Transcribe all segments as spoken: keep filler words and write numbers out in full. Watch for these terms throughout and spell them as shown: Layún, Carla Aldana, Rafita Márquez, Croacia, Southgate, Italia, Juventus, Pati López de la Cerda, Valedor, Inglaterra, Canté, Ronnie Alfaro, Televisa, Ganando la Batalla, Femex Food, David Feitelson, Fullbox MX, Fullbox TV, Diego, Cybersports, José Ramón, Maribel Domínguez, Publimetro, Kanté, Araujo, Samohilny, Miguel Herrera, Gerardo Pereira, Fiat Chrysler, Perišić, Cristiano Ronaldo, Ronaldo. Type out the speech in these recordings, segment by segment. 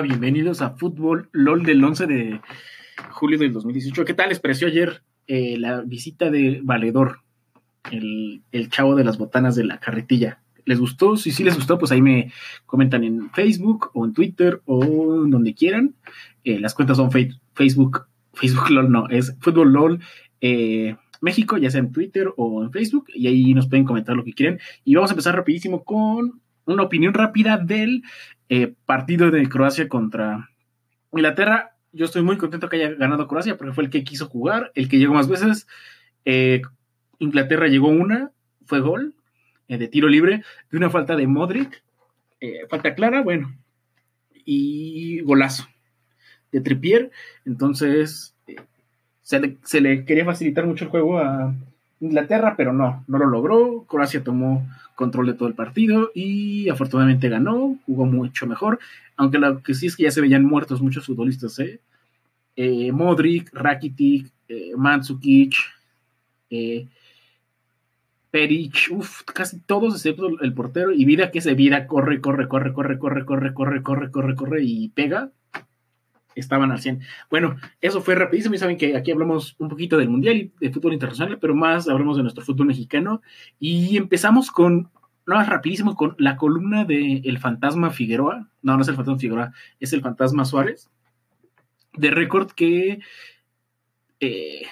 Azteca, bienvenidos a Fútbol LOL del once de julio del dos mil dieciocho. ¿Qué tal les pareció ayer eh, la visita de Valedor, el, el chavo de las botanas de la carretilla? ¿Les gustó? Si sí les gustó, pues ahí me comentan en Facebook o en Twitter o donde quieran. Eh, las cuentas son fe- Facebook, Facebook LOL no, es Fútbol LOL eh, México, ya sea en Twitter o en Facebook, y ahí nos pueden comentar lo que quieran. Y vamos a empezar rapidísimo con una opinión rápida del eh, partido de Croacia contra Inglaterra. Yo estoy muy contento que haya ganado Croacia porque fue el que quiso jugar, el que llegó más veces. Eh, Inglaterra llegó una, fue gol eh, de tiro libre, de una falta de Modric, eh, falta clara, bueno, y golazo de Trippier. Entonces eh, se, le, se le quería facilitar mucho el juego a Inglaterra, pero no, no lo logró. Croacia tomó control de todo el partido y afortunadamente ganó, jugó mucho mejor, aunque lo que sí es que ya se veían muertos muchos futbolistas, ¿eh? Eh, Modric, Rakitic, eh, Mandzukic, eh, Perišić, uff, casi todos excepto el portero, y Vida, que ese Vida corre, corre, corre, corre, corre, corre, corre, corre, corre, corre y pega. Estaban al cien. Bueno, eso fue rapidísimo, y saben que aquí hablamos un poquito del Mundial y de fútbol internacional, pero más hablamos de nuestro fútbol mexicano, y empezamos con, no, más rapidísimo, con la columna de El Fantasma Figueroa, no, no es El Fantasma Figueroa, es El Fantasma Suárez, de Récord, que eh,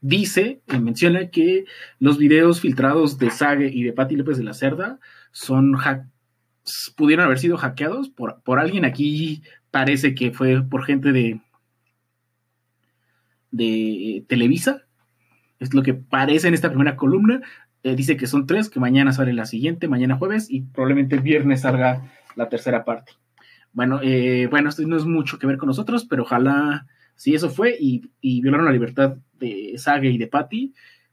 dice, menciona que los videos filtrados de Zague y de Pati López de la Cerda son hack, pudieron haber sido hackeados por, por alguien. Aquí parece que fue por gente de de Televisa, es lo que parece en esta primera columna. Eh, dice que son tres, que mañana sale la siguiente, mañana jueves, y probablemente viernes salga la tercera parte. Bueno, eh, bueno, esto no es mucho que ver con nosotros, pero ojalá, si eso fue, y, y violaron la libertad de Zague y de Pati,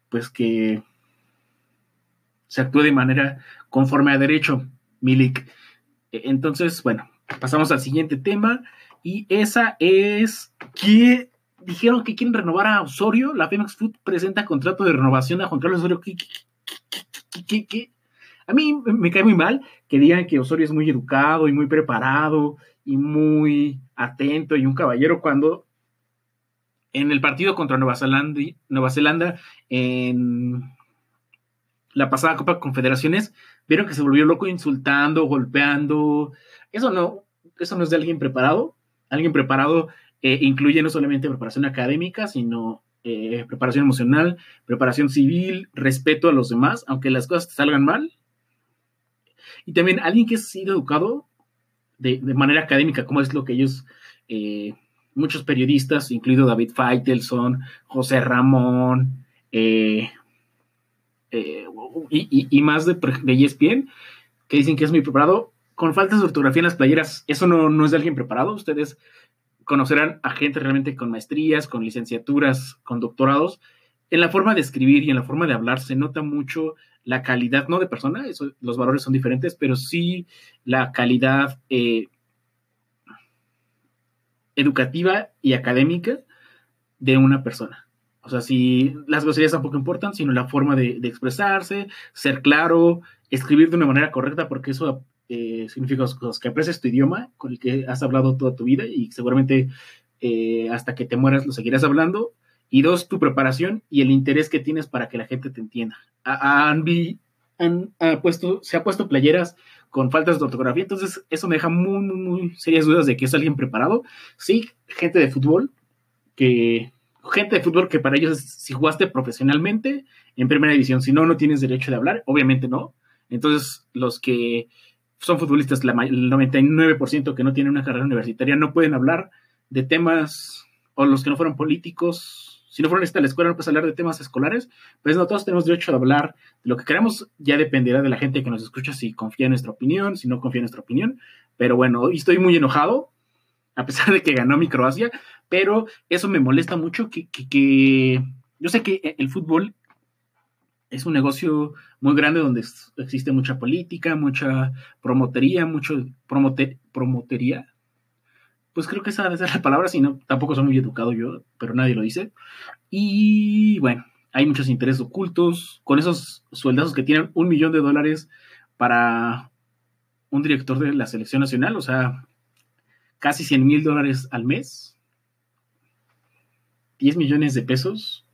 pues que se actúe de manera conforme a derecho, Milik. Entonces, bueno, pasamos al siguiente tema, y esa es que dijeron que quieren renovar a Osorio. La Femex Food presenta contrato de renovación a Juan Carlos Osorio. ¿Qué, qué, qué, qué, qué? A mí me cae muy mal que digan que Osorio es muy educado y muy preparado y muy atento y un caballero, cuando en el partido contra Nueva Zelanda, Nueva Zelanda en la pasada Copa Confederaciones, vieron que se volvió loco insultando, golpeando. Eso no, eso no es de alguien preparado. Alguien preparado eh, incluye no solamente preparación académica, sino eh, preparación emocional, preparación civil, respeto a los demás, aunque las cosas te salgan mal. Y también alguien que ha sido educado de, de manera académica, como es lo que ellos, eh, muchos periodistas, incluido David Feitelson, José Ramón, eh, eh, y, y, y más de, de E S P N, que dicen que es muy preparado, con faltas de ortografía en las playeras. Eso no, no es de alguien preparado. Ustedes conocerán a gente realmente con maestrías, con licenciaturas, con doctorados. En la forma de escribir y en la forma de hablar se nota mucho la calidad, no de persona, eso, los valores son diferentes, pero sí la calidad eh, educativa y académica de una persona. O sea, si las groserías tampoco importan, sino la forma de, de expresarse, ser claro, escribir de una manera correcta, porque eso Eh, significa cosas, que aprecias tu idioma con el que has hablado toda tu vida y seguramente eh, hasta que te mueras lo seguirás hablando. Y dos, tu preparación y el interés que tienes para que la gente te entienda. A, a, han, han, ha puesto, se ha puesto playeras con faltas de ortografía, entonces eso me deja muy, muy, muy serias dudas de que es alguien preparado. Sí, gente de fútbol que, gente de fútbol que para ellos es, si jugaste profesionalmente en primera división, si no, no tienes derecho de hablar, obviamente no. Entonces los que son futbolistas, la, el noventa y nueve por ciento que no tienen una carrera universitaria, no pueden hablar de temas, o los que no fueron políticos, si no fueron a la escuela no puedes hablar de temas escolares. Pues no, todos tenemos derecho a hablar de lo que queramos, ya dependerá de la gente que nos escucha si confía en nuestra opinión, si no confía en nuestra opinión. Pero bueno, hoy estoy muy enojado, a pesar de que ganó mi Croacia, pero eso me molesta mucho, que, que, que yo sé que el fútbol es un negocio muy grande donde existe mucha política, mucha promotería, mucho promote, promotería. Pues creo que esa debe ser la palabra, si no, tampoco soy muy educado yo, pero nadie lo dice. Y bueno, hay muchos intereses ocultos, con esos sueldazos que tienen un millón de dólares para un director de la selección nacional. O sea, casi cien mil dólares al mes, diez millones de pesos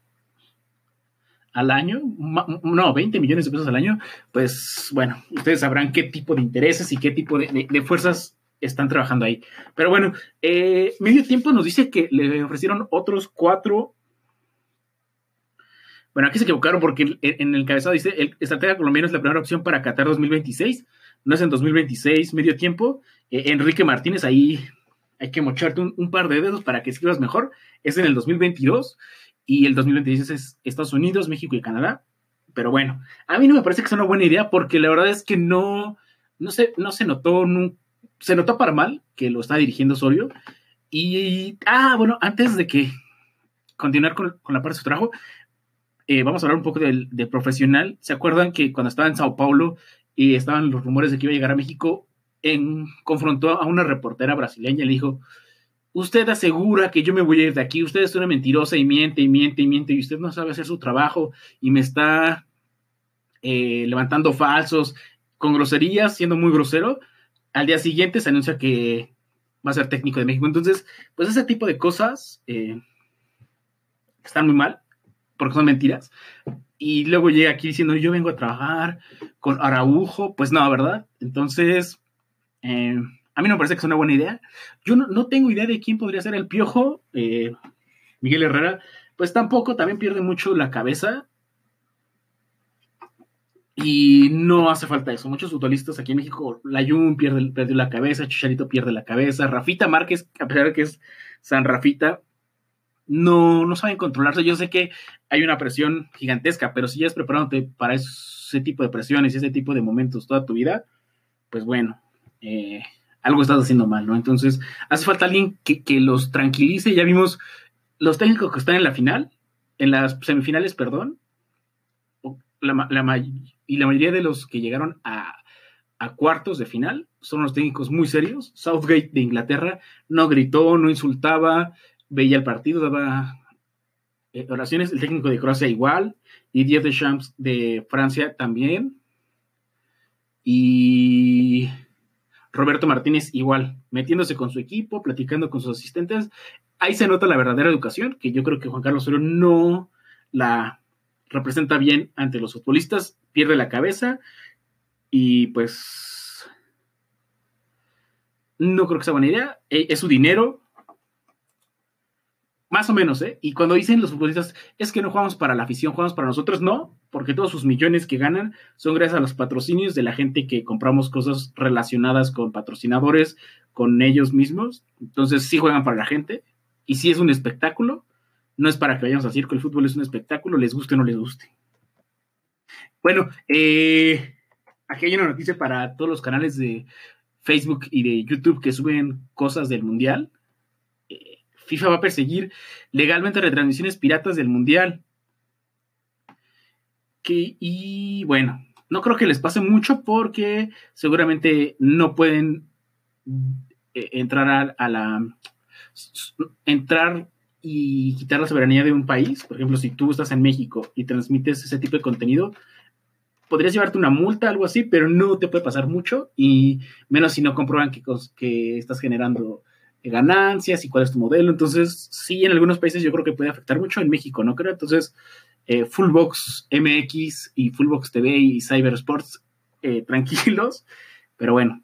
al año, no, veinte millones de pesos al año, pues bueno, ustedes sabrán qué tipo de intereses y qué tipo de, de, de fuerzas están trabajando ahí. Pero bueno, eh, Medio Tiempo nos dice que le ofrecieron otros cuatro. Bueno, aquí se equivocaron porque en el encabezado dice el estratega colombiano es la primera opción para Qatar dos mil veintiséis. No es en dos mil veintiséis, Medio Tiempo. Eh, Enrique Martínez, ahí hay que mocharte un, un par de dedos para que escribas mejor. Es en el dos mil veintidós y el dos mil veintiséis es Estados Unidos, México y Canadá. Pero bueno, a mí no me parece que sea una buena idea porque la verdad es que no, no, se, no se notó nunca. Se notó para mal que lo está dirigiendo Osorio. Y, ah, bueno, antes de que continuar con, con la parte de su trabajo, eh, vamos a hablar un poco del, del profesional. ¿Se acuerdan que cuando estaba en Sao Paulo y eh, estaban los rumores de que iba a llegar a México, en, confrontó a una reportera brasileña y le dijo, usted asegura que yo me voy a ir de aquí, usted es una mentirosa y miente, y miente, y miente, y usted no sabe hacer su trabajo y me está eh, levantando falsos con groserías, siendo muy grosero? Al día siguiente se anuncia que va a ser técnico de México. Entonces, pues ese tipo de cosas eh, están muy mal, porque son mentiras. Y luego llega aquí diciendo, yo vengo a trabajar con Araujo. Pues no, ¿verdad? Entonces, eh, a mí no me parece que sea una buena idea. Yo no, no tengo idea de quién podría ser el Piojo. Eh, Miguel Herrera, pues tampoco, también pierde mucho la cabeza. Y no hace falta eso. Muchos futbolistas aquí en México, Layún pierde, perdió la cabeza, Chicharito pierde la cabeza, Rafita Márquez, a pesar de que es San Rafita, no, no saben controlarse. Yo sé que hay una presión gigantesca, pero si ya es preparándote para ese tipo de presiones y ese tipo de momentos toda tu vida, pues bueno, eh, algo estás haciendo mal, ¿no? Entonces, hace falta alguien que, que los tranquilice. Ya vimos los técnicos que están en la final, en las semifinales, perdón, la, la mayoría. Y la mayoría de los que llegaron a, a cuartos de final son los técnicos muy serios. Southgate de Inglaterra no gritó, no insultaba, veía el partido, daba eh, oraciones. El técnico de Croacia igual. Didier de Champs de Francia también. Y Roberto Martínez igual, metiéndose con su equipo, platicando con sus asistentes. Ahí se nota la verdadera educación, que yo creo que Juan Carlos Osorio no la representa bien ante los futbolistas, pierde la cabeza y pues no creo que sea buena idea. Es su dinero, más o menos, ¿eh? Y cuando dicen los futbolistas, es que no jugamos para la afición, jugamos para nosotros, no, porque todos sus millones que ganan son gracias a los patrocinios de la gente que compramos cosas relacionadas con patrocinadores, con ellos mismos. Entonces sí juegan para la gente y sí es un espectáculo. No es para que vayamos al circo, el fútbol es un espectáculo, les guste o no les guste. Bueno, eh, aquí hay una noticia para todos los canales de Facebook y de YouTube que suben cosas del Mundial. Eh, FIFA va a perseguir legalmente retransmisiones piratas del Mundial. Que, y bueno, no creo que les pase mucho porque seguramente no pueden eh, entrar a, a la... entrar... y quitar la soberanía de un país. Por ejemplo, si tú estás en México y transmites ese tipo de contenido, podrías llevarte una multa, algo así, pero no te puede pasar mucho, y menos si no comprueban que, que estás generando ganancias y cuál es tu modelo. Entonces, sí, en algunos países yo creo que puede afectar mucho, en México no creo. Entonces, eh, Fullbox M X y Fullbox T V y Cybersports, eh, tranquilos, pero bueno,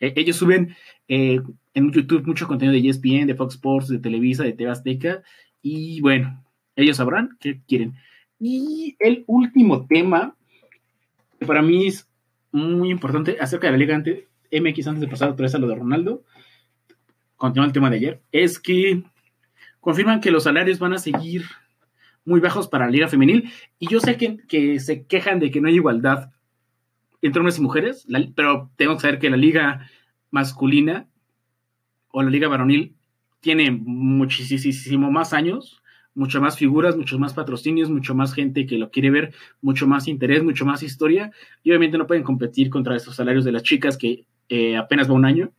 eh, ellos suben... Eh, en YouTube mucho contenido de E S P N, de Fox Sports, de Televisa, de T V Azteca, y bueno, ellos sabrán qué quieren. Y el último tema, que para mí es muy importante, acerca de la Liga antes, M X, antes de pasar otra vez a lo de Ronaldo, continuando el tema de ayer, es que confirman que los salarios van a seguir muy bajos para la Liga Femenil, y yo sé que, que se quejan de que no hay igualdad entre hombres y mujeres, la, pero tengo que saber que la Liga masculina o la Liga Varonil tiene muchísimo más años, mucho más figuras, muchos más patrocinios, mucho más gente que lo quiere ver, mucho más interés, mucho más historia, y obviamente no pueden competir contra esos salarios de las chicas que eh, apenas va un año,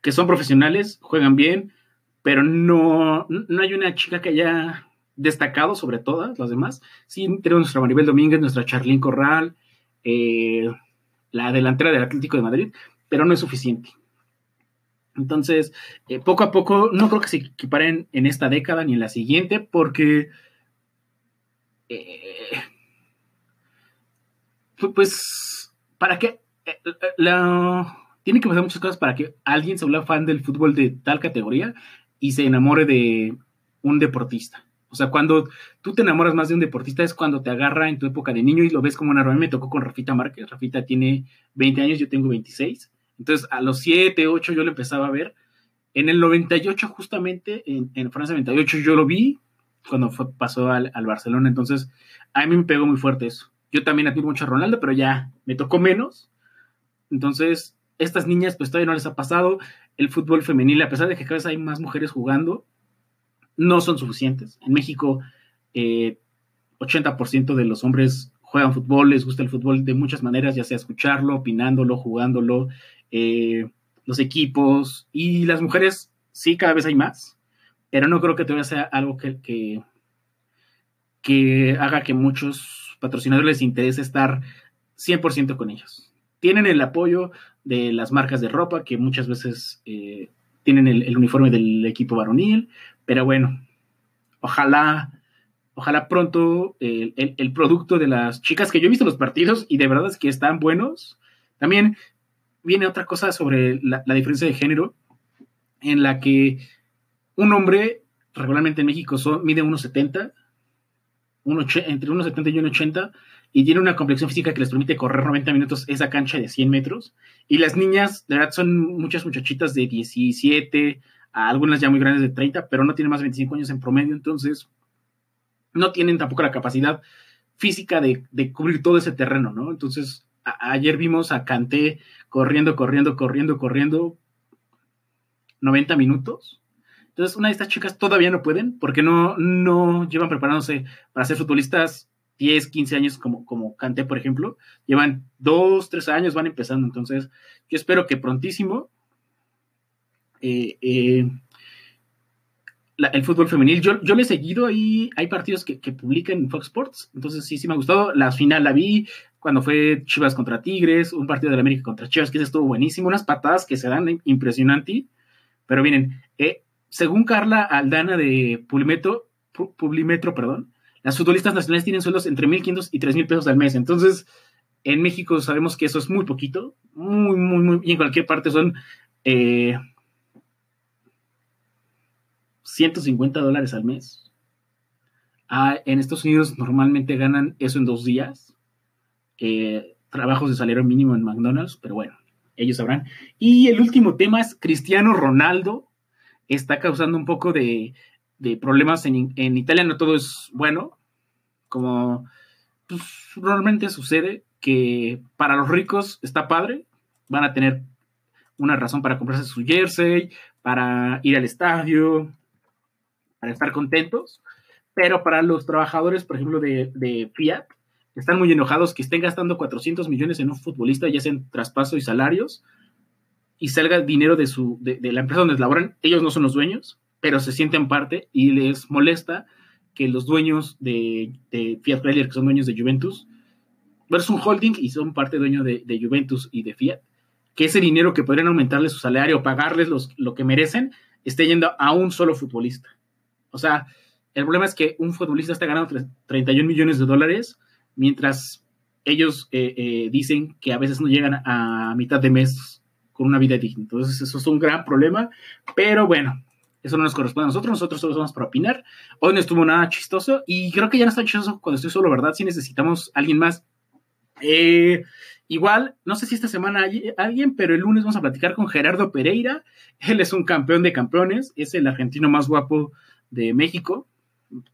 que son profesionales, juegan bien, pero no, no hay una chica que haya destacado sobre todas las demás. Sí, tenemos nuestra Maribel Domínguez, nuestra Charlín Corral, eh, la delantera del Atlético de Madrid, pero no es suficiente. Entonces, eh, poco a poco, no creo que se equiparen en esta década ni en la siguiente, porque eh, pues, ¿para qué? Eh, la, tiene que pasar muchas cosas para que alguien se vuelva fan del fútbol de tal categoría y se enamore de un deportista. O sea, cuando tú te enamoras más de un deportista es cuando te agarra en tu época de niño y lo ves como una... A mí me tocó con Rafita Márquez. Rafita tiene veinte años, yo tengo veintiséis. Entonces, a los siete, ocho yo lo empezaba a ver. En el noventa y ocho, justamente, en, en Francia noventa y ocho, yo lo vi cuando fue, pasó al, al Barcelona. Entonces, a mí me pegó muy fuerte eso. Yo también admiro mucho a Ronaldo, pero ya me tocó menos. Entonces, estas niñas, pues todavía no les ha pasado. El fútbol femenil, a pesar de que cada vez hay más mujeres jugando, no son suficientes. En México, eh, ochenta por ciento de los hombres juegan fútbol, les gusta el fútbol de muchas maneras, ya sea escucharlo, opinándolo, jugándolo, eh, los equipos, y las mujeres sí, cada vez hay más, pero no creo que todavía sea algo que, que, que haga que muchos patrocinadores les interese estar cien por ciento con ellos. Tienen el apoyo de las marcas de ropa, que muchas veces... Eh, tienen el, el uniforme del equipo varonil, pero bueno, ojalá, ojalá pronto el, el, el producto de las chicas, que yo he visto los partidos y de verdad es que están buenos. También viene otra cosa sobre la, la diferencia de género, en la que un hombre regularmente en México son, mide uno setenta, entre uno setenta y uno ochenta, y tiene una complexión física que les permite correr noventa minutos esa cancha de cien metros, y las niñas, de verdad, son muchas muchachitas de diecisiete, a algunas ya muy grandes de treinta, pero no tienen más de veinticinco años en promedio, entonces no tienen tampoco la capacidad física de, de cubrir todo ese terreno, ¿no? Entonces, a, ayer vimos a Canté corriendo, corriendo, corriendo, corriendo noventa minutos. Entonces, una de estas chicas todavía no pueden, porque no, no llevan preparándose para ser futbolistas diez, quince años, como, como Kanté, por ejemplo. Llevan dos, tres años, van empezando. Entonces, yo espero que prontísimo eh, eh, la, el fútbol femenil. Yo, yo le he seguido ahí, hay partidos que, que publican en Fox Sports. Entonces, sí, sí me ha gustado. La final la vi cuando fue Chivas contra Tigres, un partido de la América contra Chivas, que ese estuvo buenísimo. Unas patadas que se dan impresionante. Pero miren, eh, según Carla Aldana de Publimetro, Publimetro, perdón, las futbolistas nacionales tienen sueldos entre mil quinientos y tres mil pesos al mes. Entonces, en México sabemos que eso es muy poquito, muy, muy, muy, y en cualquier parte son eh, ciento cincuenta dólares al mes. Ah, en Estados Unidos normalmente ganan eso en dos días. Eh, trabajos de salario mínimo en McDonald's, pero bueno, ellos sabrán. Y el último tema es Cristiano Ronaldo. Está causando un poco de, de problemas en, en Italia. No todo es bueno, como pues, normalmente sucede, que para los ricos está padre, van a tener una razón para comprarse su jersey, para ir al estadio, para estar contentos, pero para los trabajadores, por ejemplo, de, de Fiat, están muy enojados que estén gastando cuatrocientos millones en un futbolista, ya sea en traspaso y salarios, y salga dinero de, su, de, de la empresa donde laboran. Ellos no son los dueños, pero se sienten parte y les molesta que los dueños de, de Fiat Chrysler, que son dueños de Juventus, es un holding y son parte dueño de, de Juventus y de Fiat, que ese dinero que podrían aumentarles su salario, pagarles los, lo que merecen, esté yendo a un solo futbolista. O sea, el problema es que un futbolista está ganando treinta y un millones de dólares, mientras ellos eh, eh, dicen que a veces no llegan a mitad de mes con una vida digna. Entonces, eso es un gran problema, pero bueno, eso no nos corresponde a nosotros, nosotros solo vamos para opinar. Hoy no estuvo nada chistoso, y creo que ya no está chistoso cuando estoy solo, ¿verdad? Si necesitamos a alguien más. Eh, igual, no sé si esta semana hay alguien, pero el lunes vamos a platicar con Gerardo Pereira. Él es un campeón de campeones, es el argentino más guapo de México,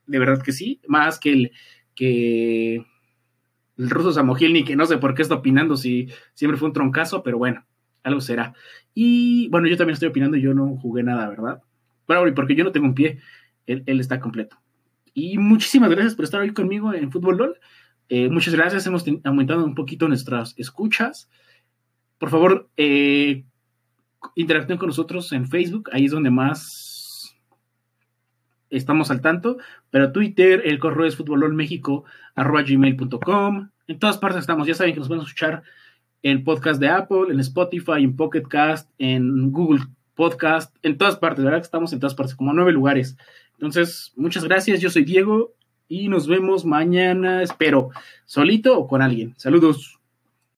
de verdad que sí, más que el que el ruso Samohilny, que no sé por qué está opinando, si siempre fue un troncazo, pero bueno, algo será. Y bueno, yo también estoy opinando, yo no jugué nada, ¿verdad? Bueno, porque yo no tengo un pie, él, él está completo. Y muchísimas gracias por estar hoy conmigo en Fútbol LOL. Eh, muchas gracias, hemos aumentado un poquito nuestras escuchas. Por favor, eh, interactúen con nosotros en Facebook, ahí es donde más estamos al tanto. Pero Twitter, el correo es fútbol lol méxico arroba gmail punto com. En todas partes estamos, ya saben que nos van a escuchar en podcast de Apple, en Spotify, en Pocket Cast, en Google podcast, en todas partes, ¿verdad? Estamos en todas partes, como nueve lugares. Entonces, muchas gracias, yo soy Diego y nos vemos mañana, espero, solito o con alguien. Saludos.